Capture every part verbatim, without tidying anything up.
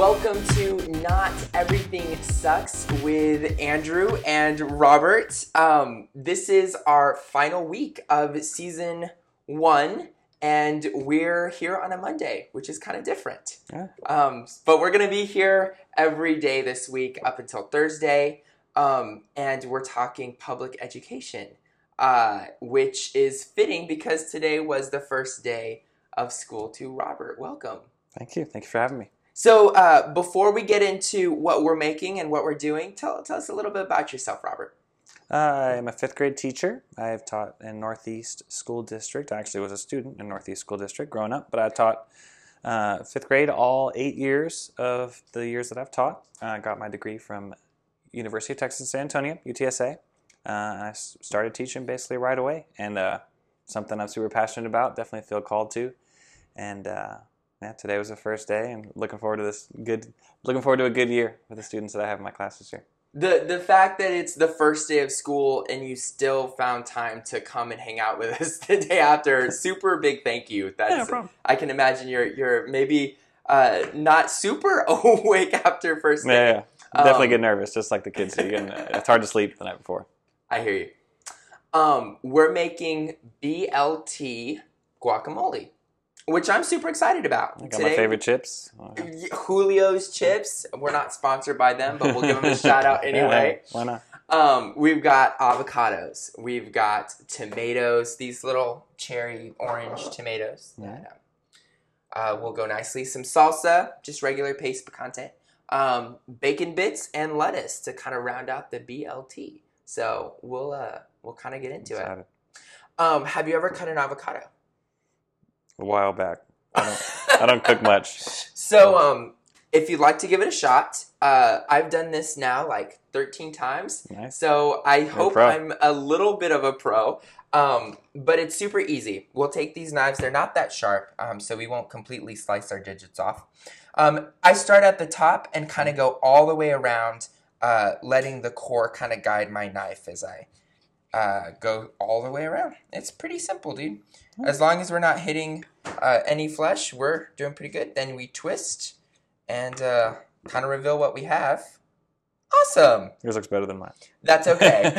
Welcome to Not Everything Sucks with Andrew and Robert. Um, this is our final week of season one, and we're here on a Monday, which is kind of different. Yeah. Um, but we're going to be here every day this week up until Thursday, um, and we're talking public education, uh, which is fitting because today was the first day of school to Robert. Welcome. Thank you. Thank you for having me. So uh, before we get into what we're making and what we're doing, tell, tell us a little bit about yourself, Robert. Uh, I'm a fifth grade teacher. I've taught in Northeast School District. I actually was a student in Northeast School District growing up, but I taught uh, fifth grade all eight years of the years that I've taught. I got my degree from University of Texas, San Antonio, U T S A. Uh, and I started teaching basically right away, and uh, something I'm super passionate about, definitely feel called to. And uh, Yeah, today was the first day, and looking forward to this good. Looking forward to a good year with the students that I have in my class this year. The the fact that it's the first day of school and you still found time to come and hang out with us the day after, super big thank you. That's, yeah, no problem. I can imagine you're you're maybe uh, not super awake after first day. Yeah, yeah, yeah. definitely um, get nervous, just like the kids do. And it's hard to sleep the night before. I hear you. Um, we're making B L T guacamole, which I'm super excited about. I got Today, my favorite chips. Julio's chips. We're not sponsored by them, but we'll give them a shout out anyway. Yeah, why not? Um, we've got avocados. We've got tomatoes, these little cherry orange tomatoes. Yeah. Uh, will go nicely. Some salsa, just regular paste picante. Um, bacon bits and lettuce to kind of round out the B L T. So we'll uh, we'll kind of get into it. Um, have you ever cut an avocado? A while back. I don't, I don't cook much. So um, if you'd like to give it a shot, uh, I've done this now like thirteen times. Nice. So I You're hope a I'm a little bit of a pro, um, but it's super easy. We'll take these knives. They're not that sharp, um, so we won't completely slice our digits off. Um, I start at the top and kind of go all the way around, uh, letting the core kind of guide my knife as I uh, go all the way around. It's pretty simple, dude. As long as we're not hitting uh, any flesh, we're doing pretty good. Then we twist and uh, kind of reveal what we have. Awesome. Yours looks better than mine. That's okay.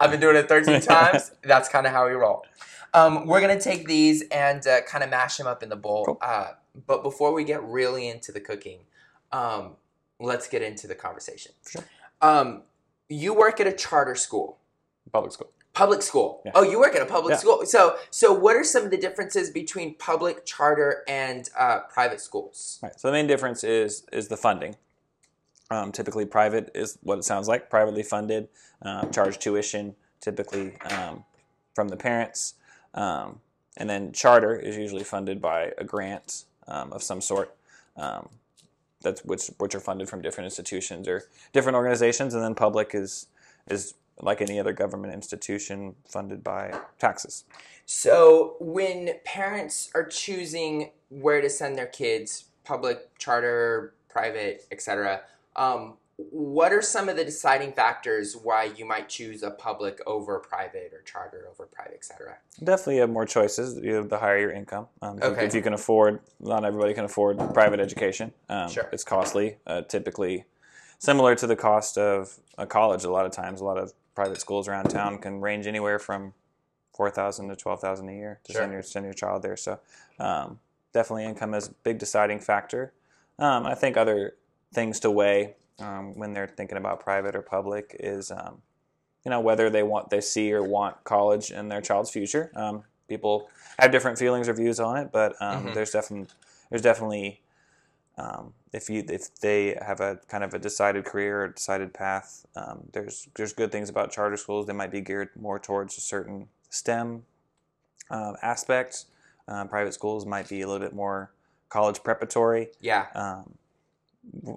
I've been doing it thirteen times. That's kind of how we roll. Um, we're going to take these and uh, kind of mash them up in the bowl. Cool. Uh, but before we get really into the cooking, um, let's get into the conversation. Sure. Um, you work at a charter school. Public school. Public school. Yeah. Oh, you work at a public yeah. school. So, so what are some of the differences between public, charter, and uh, private schools? Right. So the main difference is is the funding. Um, typically, private is what it sounds like, privately funded, uh, charged tuition, typically um, from the parents, um, and then charter is usually funded by a grant um, of some sort. Um, that's which which are funded from different institutions or different organizations, and then public is is. like any other government institution funded by taxes. So when parents are choosing where to send their kids, public, charter, private, et cetera, um, what are some of the deciding factors why you might choose a public over private or charter over private, et cetera? Definitely have more choices. You have the higher your income. Um, if, okay. you, if you can afford, not everybody can afford private education. Um, sure. It's costly, uh, typically similar to the cost of a college a lot of times. A lot of private schools around town can range anywhere from four thousand dollars to twelve thousand dollars a year to sure. send your send your child there. So um, definitely income is a big deciding factor. Um, I think other things to weigh um, when they're thinking about private or public is um, you know whether they want they see or want college in their child's future. Um, people have different feelings or views on it, but um, mm-hmm. there's definitely there's definitely um, If you if they have a kind of a decided career or decided path, um, there's there's good things about charter schools. They might be geared more towards a certain STEM uh, aspect. Uh, private schools might be a little bit more college preparatory. Yeah. Um,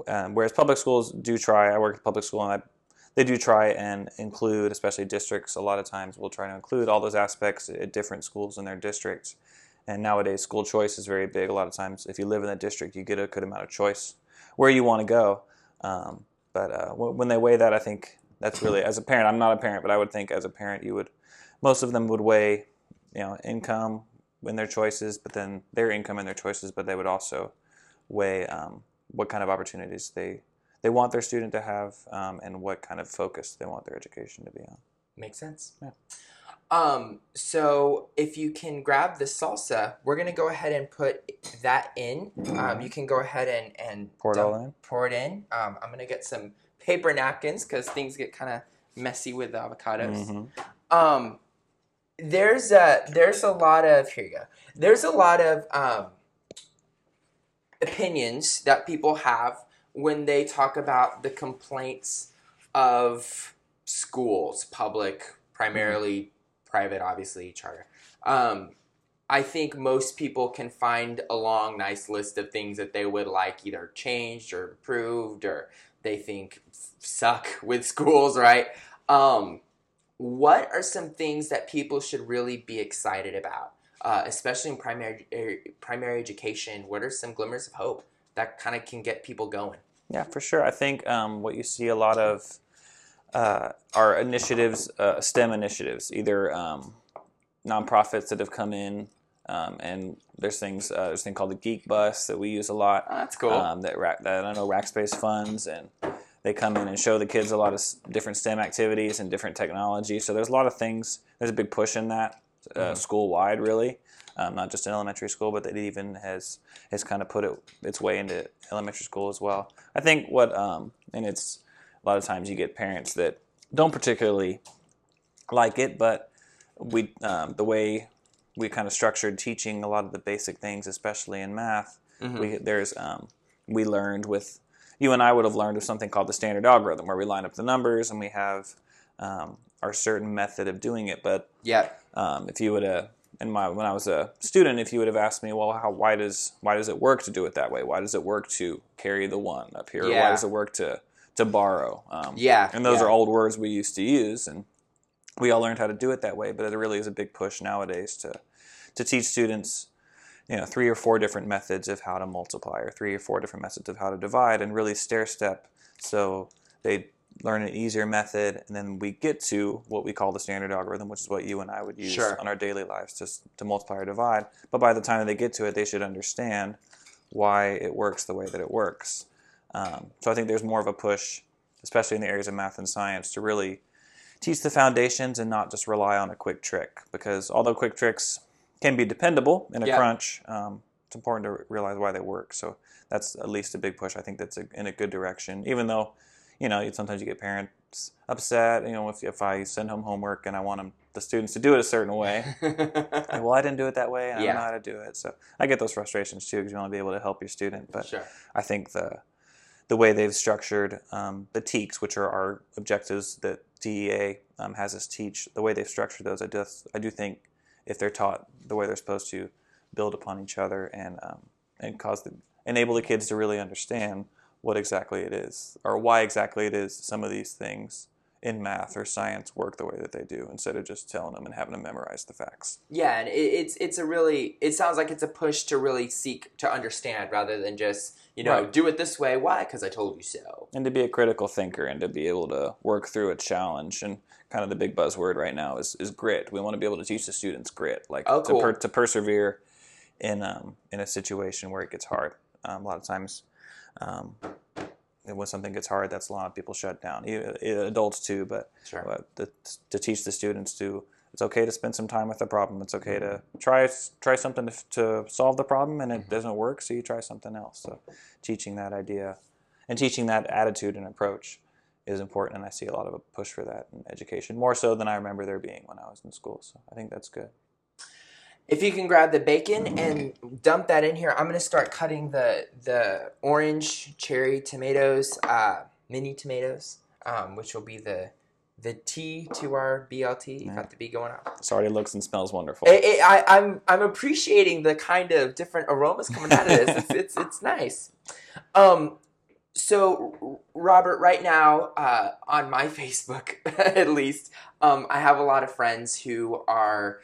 uh, whereas public schools do try. I work at public school, and I, they do try and include, especially districts. A lot of times, will try to include all those aspects at different schools in their districts. And nowadays, school choice is very big. A lot of times, if you live in a district, you get a good amount of choice where you want to go. Um, but uh, when they weigh that, I think that's really, as a parent, I'm not a parent, but I would think as a parent, you would, most of them would weigh, you know, income in their choices, but then their income and their choices, but they would also weigh um, what kind of opportunities they they want their student to have, um, and what kind of focus they want their education to be on. Makes sense. Yeah. Um, so if you can grab the salsa, we're going to go ahead and put that in. Um, you can go ahead and, and pour it all in. Pour it in. Um, I'm going to get some paper napkins because things get kind of messy with the avocados. Mm-hmm. Um, there's a, there's a lot of, here you go. There's a lot of, um, opinions that people have when they talk about the complaints of schools, public, primarily mm-hmm. private, obviously, charter. Um, I think most people can find a long, nice list of things that they would like either changed or improved or they think suck with schools, right? Um, what are some things that people should really be excited about, uh, especially in primary, er, primary education? What are some glimmers of hope that kind of can get people going? Yeah, for sure. I think um, what you see a lot of Uh, are initiatives, uh, STEM initiatives, either um, nonprofits that have come in, um, and there's things, uh, there's a thing called the Geek Bus that we use a lot. Oh, that's cool. Um, that, that I know Rackspace funds, and they come in and show the kids a lot of different STEM activities and different technology. So there's a lot of things. There's a big push in that uh, mm-hmm. school-wide, really, um, not just in elementary school, but that it even has has kind of put it, its way into elementary school as well. I think what um, and it's. A lot of times you get parents that don't particularly like it, but we um, the way we kind of structured teaching a lot of the basic things, especially in math, mm-hmm. we there's um, we learned with, you and I would have learned of something called the standard algorithm, where we line up the numbers and we have um, our certain method of doing it. But yeah, um, if you would have, in my when I was a student, if you would have asked me, well, how why does why does it work to do it that way? Why does it work to carry the one up here? Yeah. Why does it work to to borrow? Um, yeah. And those yeah. are old words we used to use, and we all learned how to do it that way, but it really is a big push nowadays to to teach students, you know, three or four different methods of how to multiply, or three or four different methods of how to divide, and really stair-step so they learn an easier method, and then we get to what we call the standard algorithm, which is what you and I would use sure. on our daily lives to, to multiply or divide. But by the time that they get to it, they should understand why it works the way that it works. Um, so I think there's more of a push, especially in the areas of math and science, to really teach the foundations and not just rely on a quick trick. Because although quick tricks can be dependable in a yeah. crunch, um, it's important to realize why they work. So that's at least a big push. I think that's a, in a good direction, even though, you know, sometimes you get parents upset. You know, if, if I send home homework and I want them, the students to do it a certain way, like, well, I didn't do it that way, and yeah. I don't know how to do it. So I get those frustrations, too, because you want to be able to help your student. But sure. I think the... the way they've structured um, the T E K S, which are our objectives that D E A um, has us teach, the way they've structured those, I do, I do think if they're taught the way they're supposed to, build upon each other and um, and cause the, enable the kids to really understand what exactly it is, or why exactly it is some of these things in math or science work the way that they do, instead of just telling them and having them memorize the facts. Yeah, and it, it's it's a really, it sounds like it's a push to really seek to understand rather than just, you know, right. do it this way. Why? Because I told you so. And to be a critical thinker and to be able to work through a challenge. And kind of the big buzzword right now is, is grit. We want to be able to teach the students grit, like oh, cool. to, per, to persevere in um, in a situation where it gets hard. Um, a lot of times, um, when something gets hard, that's a lot of people shut down, even, adults too. But sure. uh, the, to teach the students to, it's okay to spend some time with the problem. It's okay to try try something to, to solve the problem, and it doesn't work, so you try something else. So teaching that idea and teaching that attitude and approach is important, and I see a lot of a push for that in education, more so than I remember there being when I was in school. So I think that's good. If you can grab the bacon and dump that in here, I'm going to start cutting the, the orange, cherry tomatoes, uh, mini tomatoes, um, which will be the... the T to our B L T, yeah. got the B going up. It already looks and smells wonderful. It, it, I, I'm I'm appreciating the kind of different aromas coming out of this. It's, it's it's nice. Um, so Robert, right now uh, on my Facebook, at least, um, I have a lot of friends who are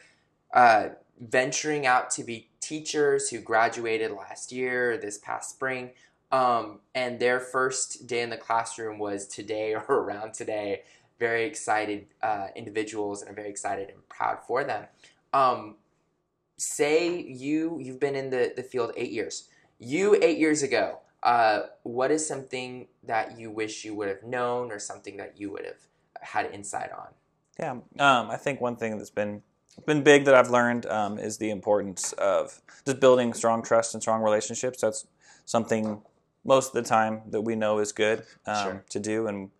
uh, venturing out to be teachers who graduated last year, this past spring. Um, and their first day in the classroom was today or around today. Very excited uh, individuals, and I'm very excited and proud for them. Um, say you, you've been in the, the field eight years. You eight years ago Uh, what is something that you wish you would have known or something that you would have had insight on? Yeah, um, I think one thing that's been been big that I've learned um, is the importance of just building strong trust and strong relationships. That's something most of the time that we know is good um, sure. to do, and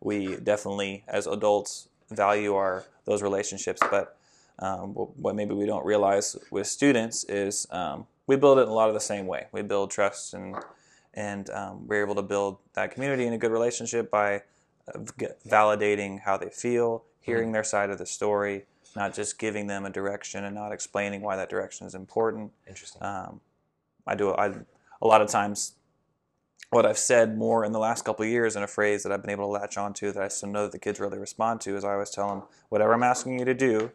we definitely, as adults, value our those relationships. But um, what maybe we don't realize with students is um, we build it in a lot of the same way. We build trust, and and um, we're able to build that community and a good relationship by validating how they feel, hearing mm-hmm. their side of the story, not just giving them a direction and not explaining why that direction is important. Interesting. Um, I do I, a lot of times what I've said more in the last couple of years, in a phrase that I've been able to latch onto that I still know that the kids really respond to, is I always tell them, whatever I'm asking you to do,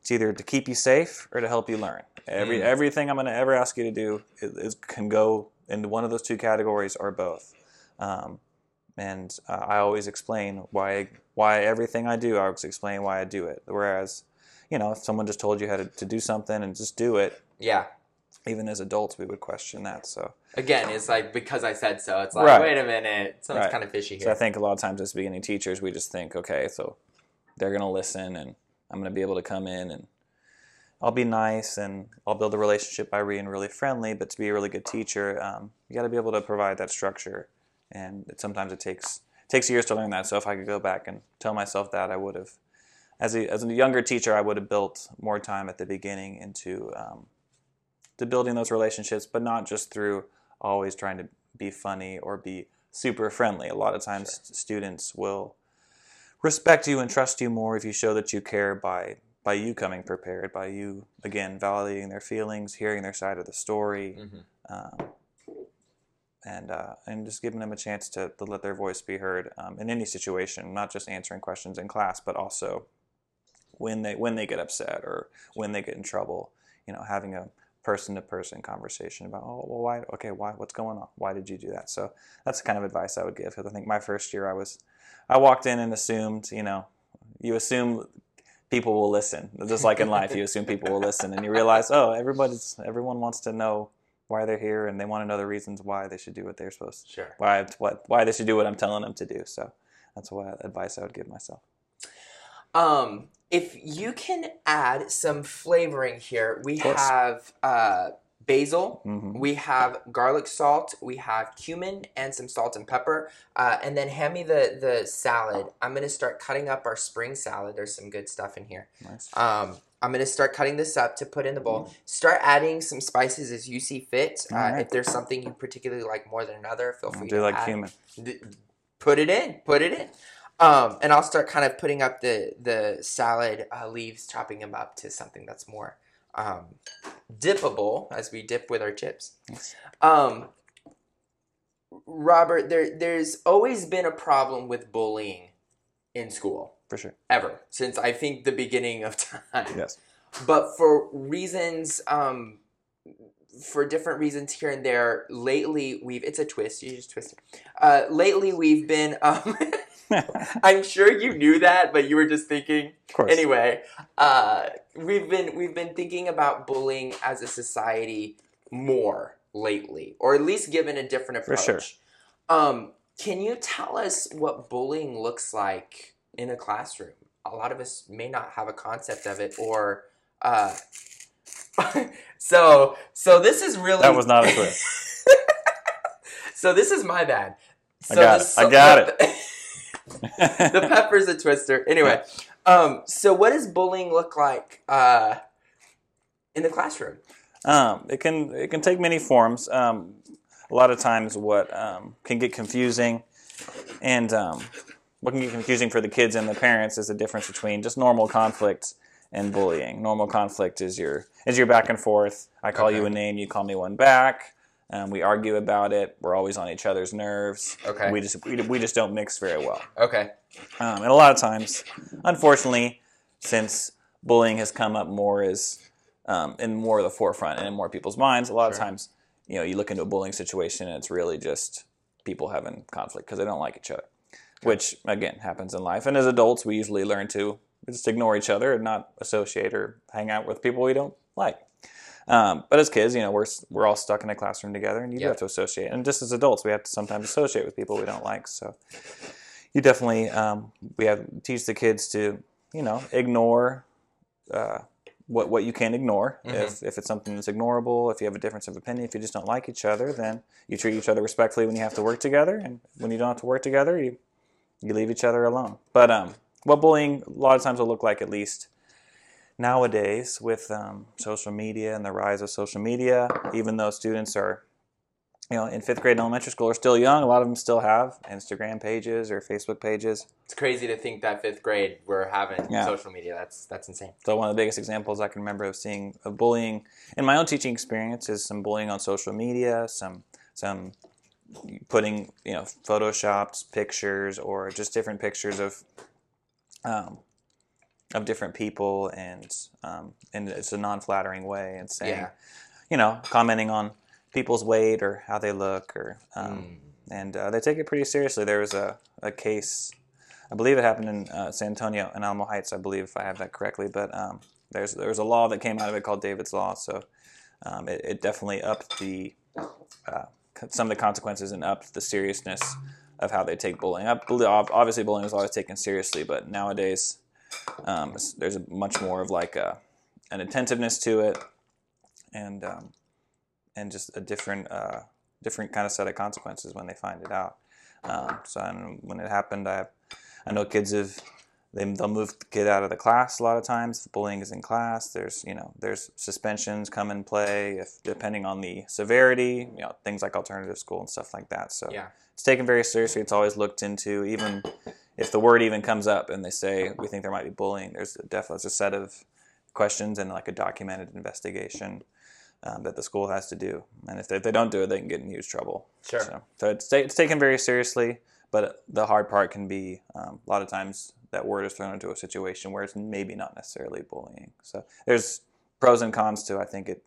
it's either to keep you safe or to help you learn. Every mm. Everything I'm going to ever ask you to do is, is, can go into one of those two categories or both. Um, And uh, I always explain why why everything I do, I always explain why I do it. Whereas, you know, if someone just told you how to, to do something and just do it, yeah, even as adults, we would question that. So again, it's like, because I said so, it's like, right. wait a minute, something's right. kind of fishy here. So I think a lot of times as beginning teachers, we just think, okay, so they're going to listen and I'm going to be able to come in and I'll be nice and I'll build a relationship by being really friendly. But to be a really good teacher, um, you got to be able to provide that structure. And it, sometimes it takes takes years to learn that. So if I could go back and tell myself that, I would have, as a as a younger teacher, I would have built more time at the beginning into um, to building those relationships, but not just through always trying to be funny or be super friendly. A lot of times sure. students will respect you and trust you more if you show that you care by by you coming prepared, by you again validating their feelings, hearing their side of the story. Mm-hmm. Um, And uh, and just giving them a chance to, to let their voice be heard um, in any situation, not just answering questions in class, but also when they when they get upset or when they get in trouble. You know, having a person-to-person conversation about, oh, well, why? Okay, why? What's going on? Why did you do that? So that's the kind of advice I would give, because I think my first year I was, I walked in and assumed, you know, you assume people will listen, just like in life, you assume people will listen, and you realize, oh, everybody's everyone wants to know why they're here, and they want to know the reasons why they should do what they're supposed to. Sure. Why what why they should do what I'm telling them to do. So that's what advice I would give myself. Um, if you can add some flavoring here, we have uh, basil, mm-hmm. we have garlic salt, we have cumin, and some salt and pepper. Uh, and then hand me the the salad. I'm going to start cutting up our spring salad. There's some good stuff in here. Nice. Um, I'm going to start cutting this up to put in the bowl. Start adding some spices as you see fit. Uh, right. If there's something you particularly like more than another, feel free do to like add. Cumin. Put it in. Put it in. Um, and I'll start kind of putting up the, the salad uh, leaves, chopping them up to something that's more um, dippable as we dip with our chips. Um, Robert, there there's always been a problem with bullying in school. For sure. Ever. Since I think the beginning of time. Yes. But for reasons, um, for different reasons here and there, lately we've, it's a twist, you just twist it. Uh, lately we've been, um, I'm sure you knew that, but you were just thinking. Of course. Anyway, uh, we've been, we've been thinking about bullying as a society more lately, or at least given a different approach. For sure. Um, can you tell us what bullying looks like in a classroom? A lot of us may not have a concept of it, or uh so so this is really that was not a clip. So this is my bad. So I got it. So I got the, it. The pepper's a twister. Anyway, um so what does bullying look like uh in the classroom? Um it can it can take many forms. Um a lot of times what um can get confusing and um what can get confusing for the kids and the parents is the difference between just normal conflict and bullying. Normal conflict is your is your back and forth. I call okay. you a name, you call me one back. Um, we argue about it. We're always on each other's nerves. Okay. We just we, we just don't mix very well. Okay. Um, and a lot of times, unfortunately, since bullying has come up more as um, in more of the forefront and in more people's minds, a lot sure. of times, you know, you look into a bullying situation and it's really just people having conflict because they don't like each other. Which, again, happens in life. And as adults, we usually learn to just ignore each other and not associate or hang out with people we don't like. Um, but as kids, you know, we're we're all stuck in a classroom together, and you yep. do have to associate. And just as adults, we have to sometimes associate with people we don't like. So you definitely um, we have teach the kids to, you know, ignore uh, what what you can ignore. Mm-hmm. If if it's something that's ignorable, if you have a difference of opinion, if you just don't like each other, then you treat each other respectfully when you have to work together, and when you don't have to work together, you you leave each other alone. But um, what bullying a lot of times will look like, at least nowadays, with um, social media and the rise of social media, even though students are, you know, in fifth grade and elementary school are still young, a lot of them still have Instagram pages or Facebook pages. It's crazy to think that fifth grade we're having yeah. social media. That's that's insane. So one of the biggest examples I can remember of seeing of bullying in my own teaching experience is some bullying on social media, some some putting, you know, photoshopped pictures or just different pictures of um, of different people, and um, and it's a non-flattering way, and saying, yeah. you know, commenting on people's weight or how they look, or um, mm. and uh, they take it pretty seriously. There was a, a case, I believe it happened in uh, San Antonio and Alamo Heights, I believe, if I have that correctly. But um, there's there was a law that came out of it called David's Law, so um, it, it definitely upped the uh, some of the consequences and upped the seriousness of how they take bullying. I believe, obviously, bullying was always taken seriously, but nowadays um, there's a much more of like a, an attentiveness to it, and um, and just a different uh, different kind of set of consequences when they find it out. Um, so I'm, when it happened, I I know kids have, they, they'll move the kid out of the class a lot of times. If bullying is in class, there's, you know, there's suspensions come in play, if depending on the severity, you know, things like alternative school and stuff like that. So yeah. it's taken very seriously. It's always looked into, even if the word even comes up and they say, we think there might be bullying, there's definitely a set of questions and like a documented investigation Um, that the school has to do, and if they, if they don't do it, they can get in huge trouble. Sure. So, so it's, it's taken very seriously, but the hard part can be um, a lot of times that word is thrown into a situation where it's maybe not necessarily bullying. So there's pros and cons to, I think, it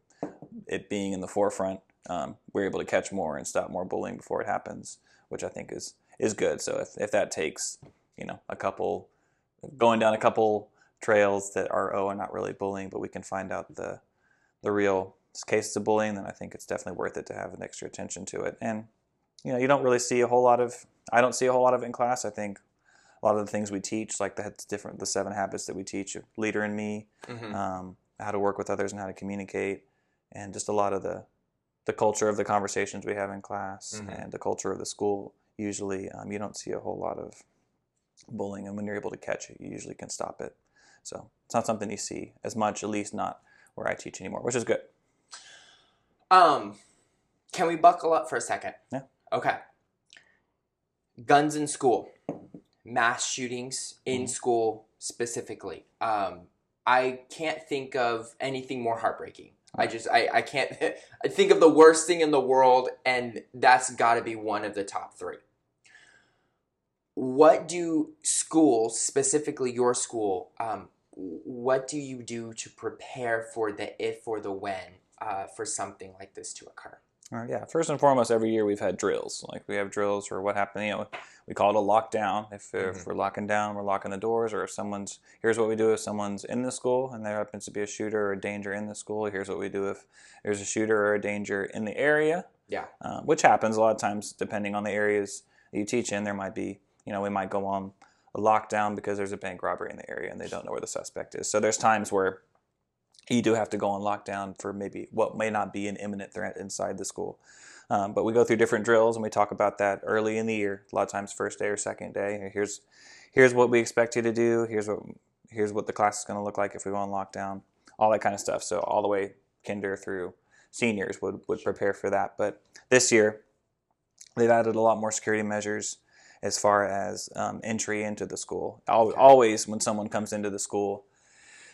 it being in the forefront. Um, we're able to catch more and stop more bullying before it happens, which I think is is good. So if if that takes, you know, a couple going down a couple trails that are oh are not really bullying, but we can find out the the real cases of bullying, then I think it's definitely worth it to have an extra attention to it. And, you know, you don't really see a whole lot of, I don't see a whole lot of it in class. I think a lot of the things we teach, like the different, the seven habits that we teach, Leader and Me, mm-hmm. um, how to work with others and how to communicate, and just a lot of the, the culture of the conversations we have in class, mm-hmm. and the culture of the school, usually um, you don't see a whole lot of bullying. And when you're able to catch it, you usually can stop it. So it's not something you see as much, at least not where I teach anymore, which is good. Um, can we buckle up for a second? Yeah. Okay. Guns in school, mass shootings in mm. school specifically. Um, I can't think of anything more heartbreaking. Right. I just, I, I can't I think of the worst thing in the world, and that's gotta be one of the top three. What do schools, specifically your school, um, what do you do to prepare for the if or the when? Uh, for something like this to occur? All right, yeah, first and foremost, every year we've had drills. Like we have drills for what happened. You know, we call it a lockdown. If, mm-hmm. if we're locking down, we're locking the doors. Or if someone's, here's what we do if someone's in the school and there happens to be a shooter or a danger in the school. Here's what we do if there's a shooter or a danger in the area. Yeah, uh, which happens a lot of times depending on the areas that you teach in. There might be, you know, we might go on a lockdown because there's a bank robbery in the area and they don't know where the suspect is. So there's times where you do have to go on lockdown for maybe what may not be an imminent threat inside the school. Um, but we go through different drills, and we talk about that early in the year. A lot of times first day or second day. Here's here's what we expect you to do. Here's what here's what the class is going to look like if we go on lockdown. All that kind of stuff. So all the way kinder through seniors would, would prepare for that. But this year, they've added a lot more security measures as far as um, entry into the school. Always when someone comes into the school,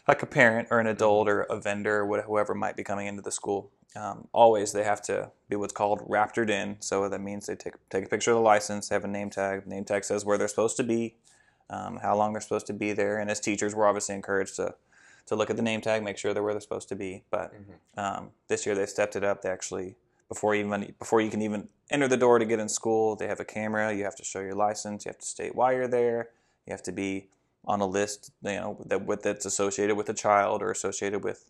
like a parent or an adult or a vendor or whoever might be coming into the school, um, always they have to be what's called raptored in. So that means they take take a picture of the license, they have a name tag. The name tag says where they're supposed to be, um, how long they're supposed to be there. And as teachers, we're obviously encouraged to, to look at the name tag, make sure they're where they're supposed to be. But mm-hmm. um, this year they've stepped it up. They actually, before even before you can even enter the door to get in school, they have a camera. You have to show your license. You have to state why you're there. You have to be on a list, you know, that with that's associated with a child or associated with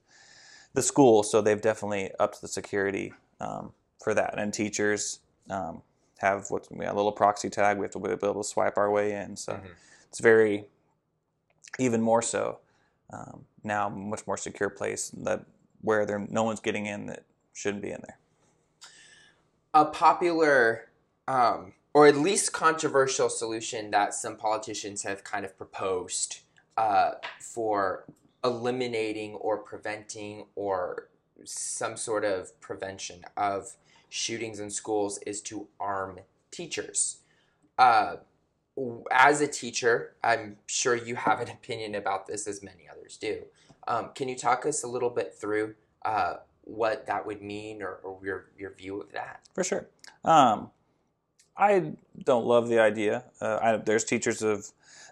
the school, so they've definitely upped the security um, for that. And teachers um, have what's we have a little proxy tag. We have to be able to swipe our way in. So mm-hmm. it's very, even more so um, now, much more secure place that where there no one's getting in that shouldn't be in there. A popular, um, or at least controversial solution that some politicians have kind of proposed uh, for eliminating or preventing or some sort of prevention of shootings in schools is to arm teachers. Uh, as a teacher, I'm sure you have an opinion about this, as many others do. Um, can you talk us a little bit through uh, what that would mean, or, or your, your view of that? For sure. Um, I don't love the idea. Uh, I, there's teachers of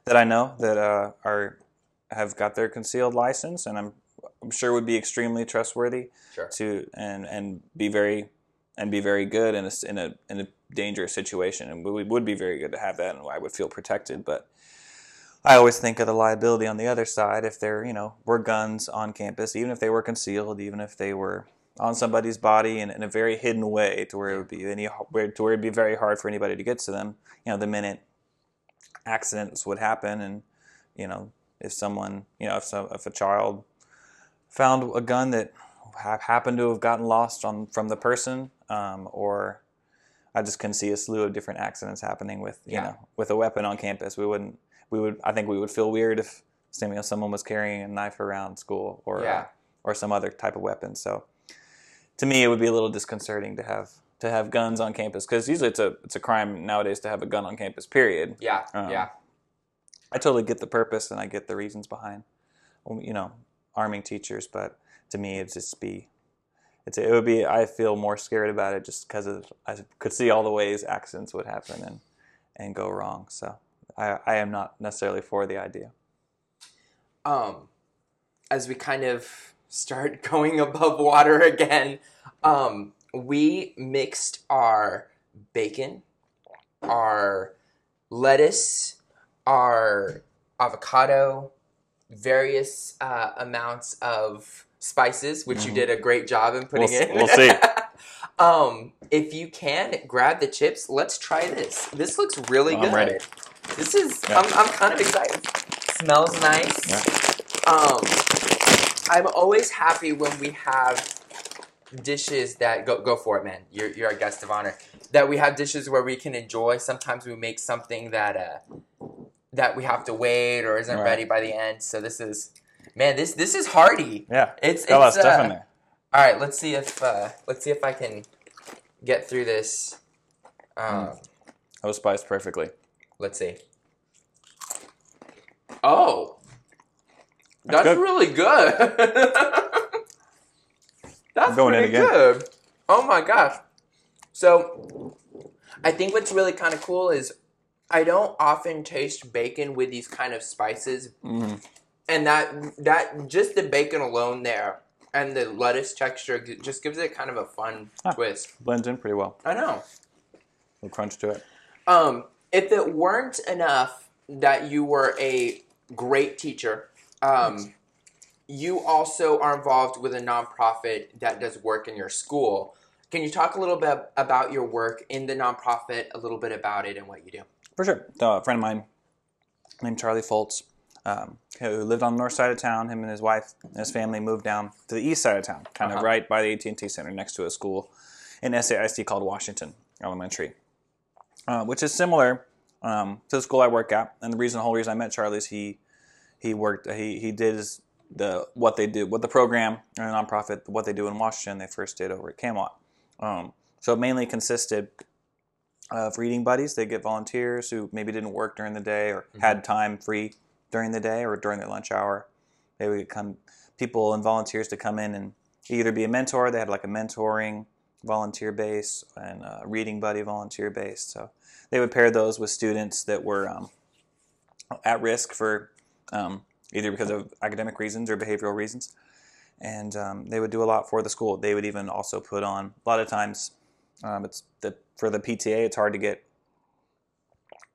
that I know that uh, are have got their concealed license, and I'm I'm sure would be extremely trustworthy sure. to and and be very and be very good in a in a in a dangerous situation, and we would be very good to have that, and I would feel protected. But I always think of the liability on the other side if there, you know, were guns on campus, even if they were concealed, even if they were on somebody's body and in a very hidden way, to where it would be any where to where it'd be very hard for anybody to get to them. You know, the minute accidents would happen, and you know, if someone, you know, if some, if a child found a gun that ha- happened to have gotten lost on from the person, um, or I just can see a slew of different accidents happening with you yeah. know with a weapon on campus. We wouldn't. We would. I think we would feel weird if you know, someone was carrying a knife around school or yeah. uh, or some other type of weapon. So, to me, it would be a little disconcerting to have to have guns on campus, because usually it's a it's a crime nowadays to have a gun on campus. Period. Yeah. Um, yeah. I totally get the purpose and I get the reasons behind, you know, arming teachers. But to me, it's just be it's it would be I feel more scared about it just because I could see all the ways accidents would happen and and go wrong. So. I, I am not necessarily for the idea. Um, as we kind of start going above water again, um, we mixed our bacon, our lettuce, our avocado, various uh, amounts of spices, which mm-hmm. you did a great job in putting we'll, in. We'll see. Um, if you can grab the chips, let's try this. This looks really I'm good. I'm ready. This is, yeah. I'm, I'm kind of excited. Smells nice. Yeah. Um, I'm always happy when we have dishes that, go go for it, man. You're, you're our guest of honor. That we have dishes where we can enjoy. Sometimes we make something that, uh, that we have to wait or isn't right. ready by the end. So this is, man, this, this is hearty. Yeah. It's, got a lot of stuff uh, in there. All right, let's see if uh, let's see if I can get through this. Um, that was spiced perfectly. Let's see. Oh, that's, that's good. Really good. That's going pretty in again. Good. Oh my gosh! So, I think what's really kind of cool is I don't often taste bacon with these kind of spices, mm-hmm. and that that just the bacon alone there. And the lettuce texture just gives it kind of a fun ah, twist. Blends in pretty well. I know. A crunch to it. Um, if it weren't enough that you were a great teacher, um, nice. You also are involved with a nonprofit that does work in your school. Can you talk a little bit about your work in the nonprofit, a little bit about it and what you do? For sure. Uh, a friend of mine named Charlie Foltz. Um, who lived on the north side of town. Him and his wife and his family moved down to the east side of town, kind uh-huh. of right by the A T and T Center next to a school in S A I C called Washington Elementary, uh, which is similar um, to the school I work at. And the reason, the whole reason I met Charlie is he he worked, he, he did his, the what they do, what the program and a nonprofit, what they do in Washington, they first did over at Camelot. Um, so it mainly consisted of reading buddies. They get volunteers who maybe didn't work during the day or mm-hmm. had time free during the day or during their lunch hour. They would come, people and volunteers to come in and either be a mentor. They had like a mentoring volunteer base and a reading buddy volunteer base. So they would pair those with students that were um, at risk for um, either because of academic reasons or behavioral reasons. And um, they would do a lot for the school. They would even also put on, a lot of times um, it's the, for the P T A, it's hard to get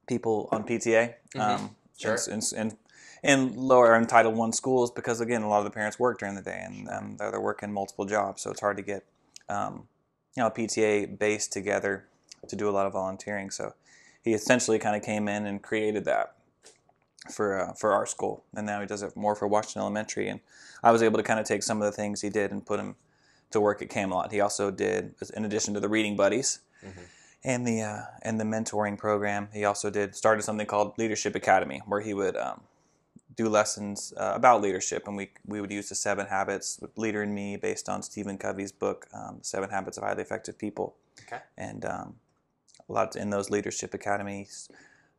people on P T A. Um, mm-hmm. Sure. And, and, and in lower and Title one schools because, again, a lot of the parents work during the day and um, they're, they're working multiple jobs, so it's hard to get um, you know, a P T A base together to do a lot of volunteering. So he essentially kind of came in and created that for uh, for our school, and now he does it more for Washington Elementary. And I was able to kind of take some of the things he did and put him to work at Camelot. He also did, in addition to the reading buddies, mm-hmm. and the uh, and the mentoring program, he also did started something called Leadership Academy, where he would um, do lessons uh, about leadership, and we we would use the Seven Habits, Leader and Me, based on Stephen Covey's book, um, Seven Habits of Highly Effective People. Okay. And um, a lot in those Leadership Academies.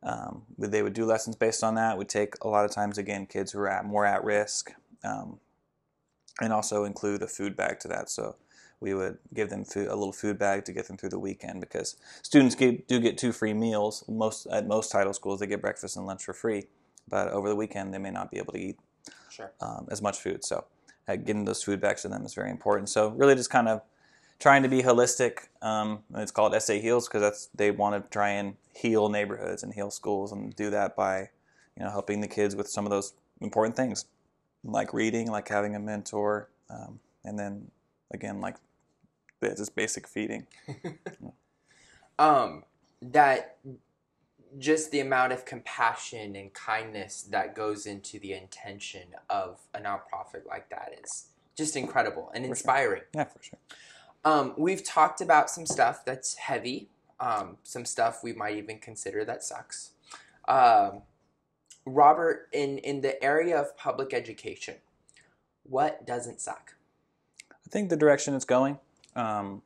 Um, they would do lessons based on that. We take a lot of times, again, kids who are at, more at risk, um, and also include a food bag to that. So we would give them food, a little food bag to get them through the weekend, because students get, do get two free meals. Most at most Title schools, they get breakfast and lunch for free, but over the weekend they may not be able to eat sure. um, as much food. So uh, getting those food bags to them is very important. So really, just kind of trying to be holistic, um, and it's called S A Heals because that's they want to try and heal neighborhoods and heal schools, and do that by, you know, helping the kids with some of those important things, like reading, like having a mentor, um, and then again, like just basic feeding. Yeah. Um, that just the amount of compassion and kindness that goes into the intention of a nonprofit like that is just incredible and inspiring. For sure. Yeah, for sure. Um, we've talked about some stuff that's heavy, um, some stuff we might even consider that sucks. Um, Robert, in, in the area of public education, what doesn't suck? I think the direction it's going, um,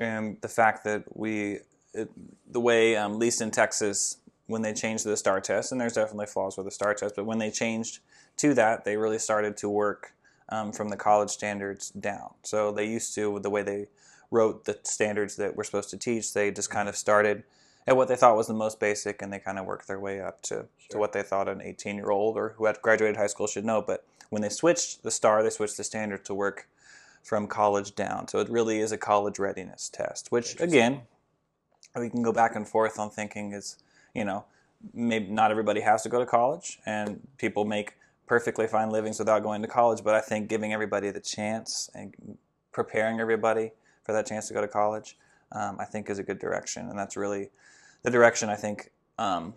and the fact that we, it, the way, um, at least in Texas, when they changed the STAAR test, and there's definitely flaws with the STAAR test, but when they changed to that, they really started to work Um, from the college standards down. So they used to, with the way they wrote the standards that we're supposed to teach, they just kind of started at what they thought was the most basic, and they kind of worked their way up to, sure. to what they thought an eighteen-year-old or who had graduated high school should know. But when they switched the STAAR, they switched the standard to work from college down. So it really is a college readiness test, which, again, we can go back and forth on thinking is, you know, maybe not everybody has to go to college, and people make perfectly fine livings without going to college, but I think giving everybody the chance and preparing everybody for that chance to go to college, um, I think is a good direction, and that's really the direction I think um,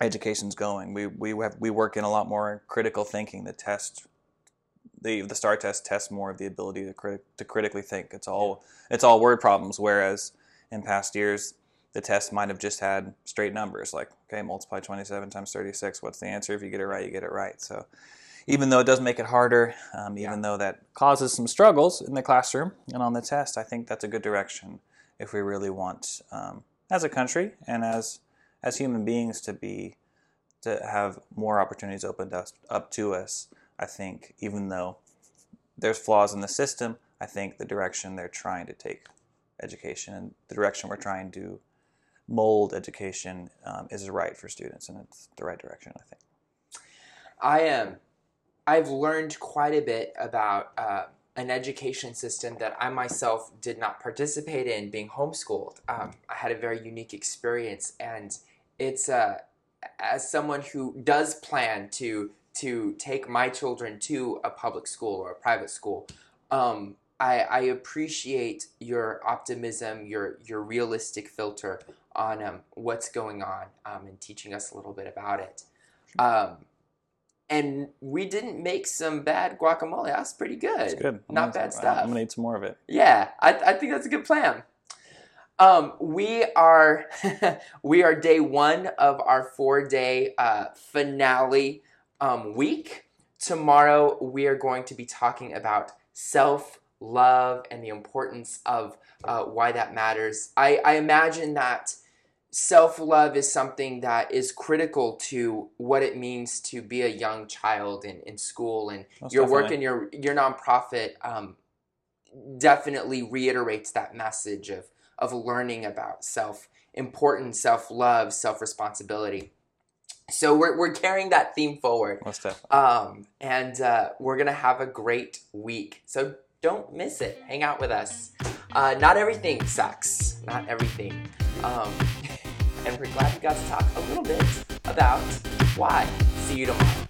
education's going. We we have, we work in a lot more critical thinking. The test, the the STAAR test tests more of the ability to crit, to critically think. It's all it's all word problems, whereas in past years, the test might have just had straight numbers, like, okay, multiply twenty-seven times thirty-six, what's the answer? If you get it right, you get it right. So even though it does make it harder, um, even yeah. though that causes some struggles in the classroom and on the test, I think that's a good direction if we really want, um, as a country and as as human beings, to be to have more opportunities opened up, up to us. I think even though there's flaws in the system, I think the direction they're trying to take education and the direction we're trying to mold education um, is right for students, and it's the right direction, I think. I am. Um, I've learned quite a bit about uh, an education system that I myself did not participate in, being homeschooled. Um, I had a very unique experience, and it's uh, as someone who does plan to to take my children to a public school or a private school. Um, I, I appreciate your optimism, your your realistic filter on um, what's going on, um, and teaching us a little bit about it. Um, and we didn't make some bad guacamole. That's pretty good. That's good. Not bad stuff. I'm going to eat some more of it. Yeah, I, I think that's a good plan. Um, we are we are day one of our four-day uh, finale um, week. Tomorrow we are going to be talking about self-love and the importance of uh, why that matters. I, I imagine that self-love is something that is critical to what it means to be a young child in, in school, and Most your definitely. work and your, your nonprofit um, definitely reiterates that message of, of learning about self-importance, self-love, self-responsibility. So we're, we're carrying that theme forward. Most definitely. Um, and uh, we're going to have a great week. So don't miss it. Hang out with us. Uh, not everything sucks. Not everything. Um, and we're glad we got to talk a little bit about why. See you tomorrow.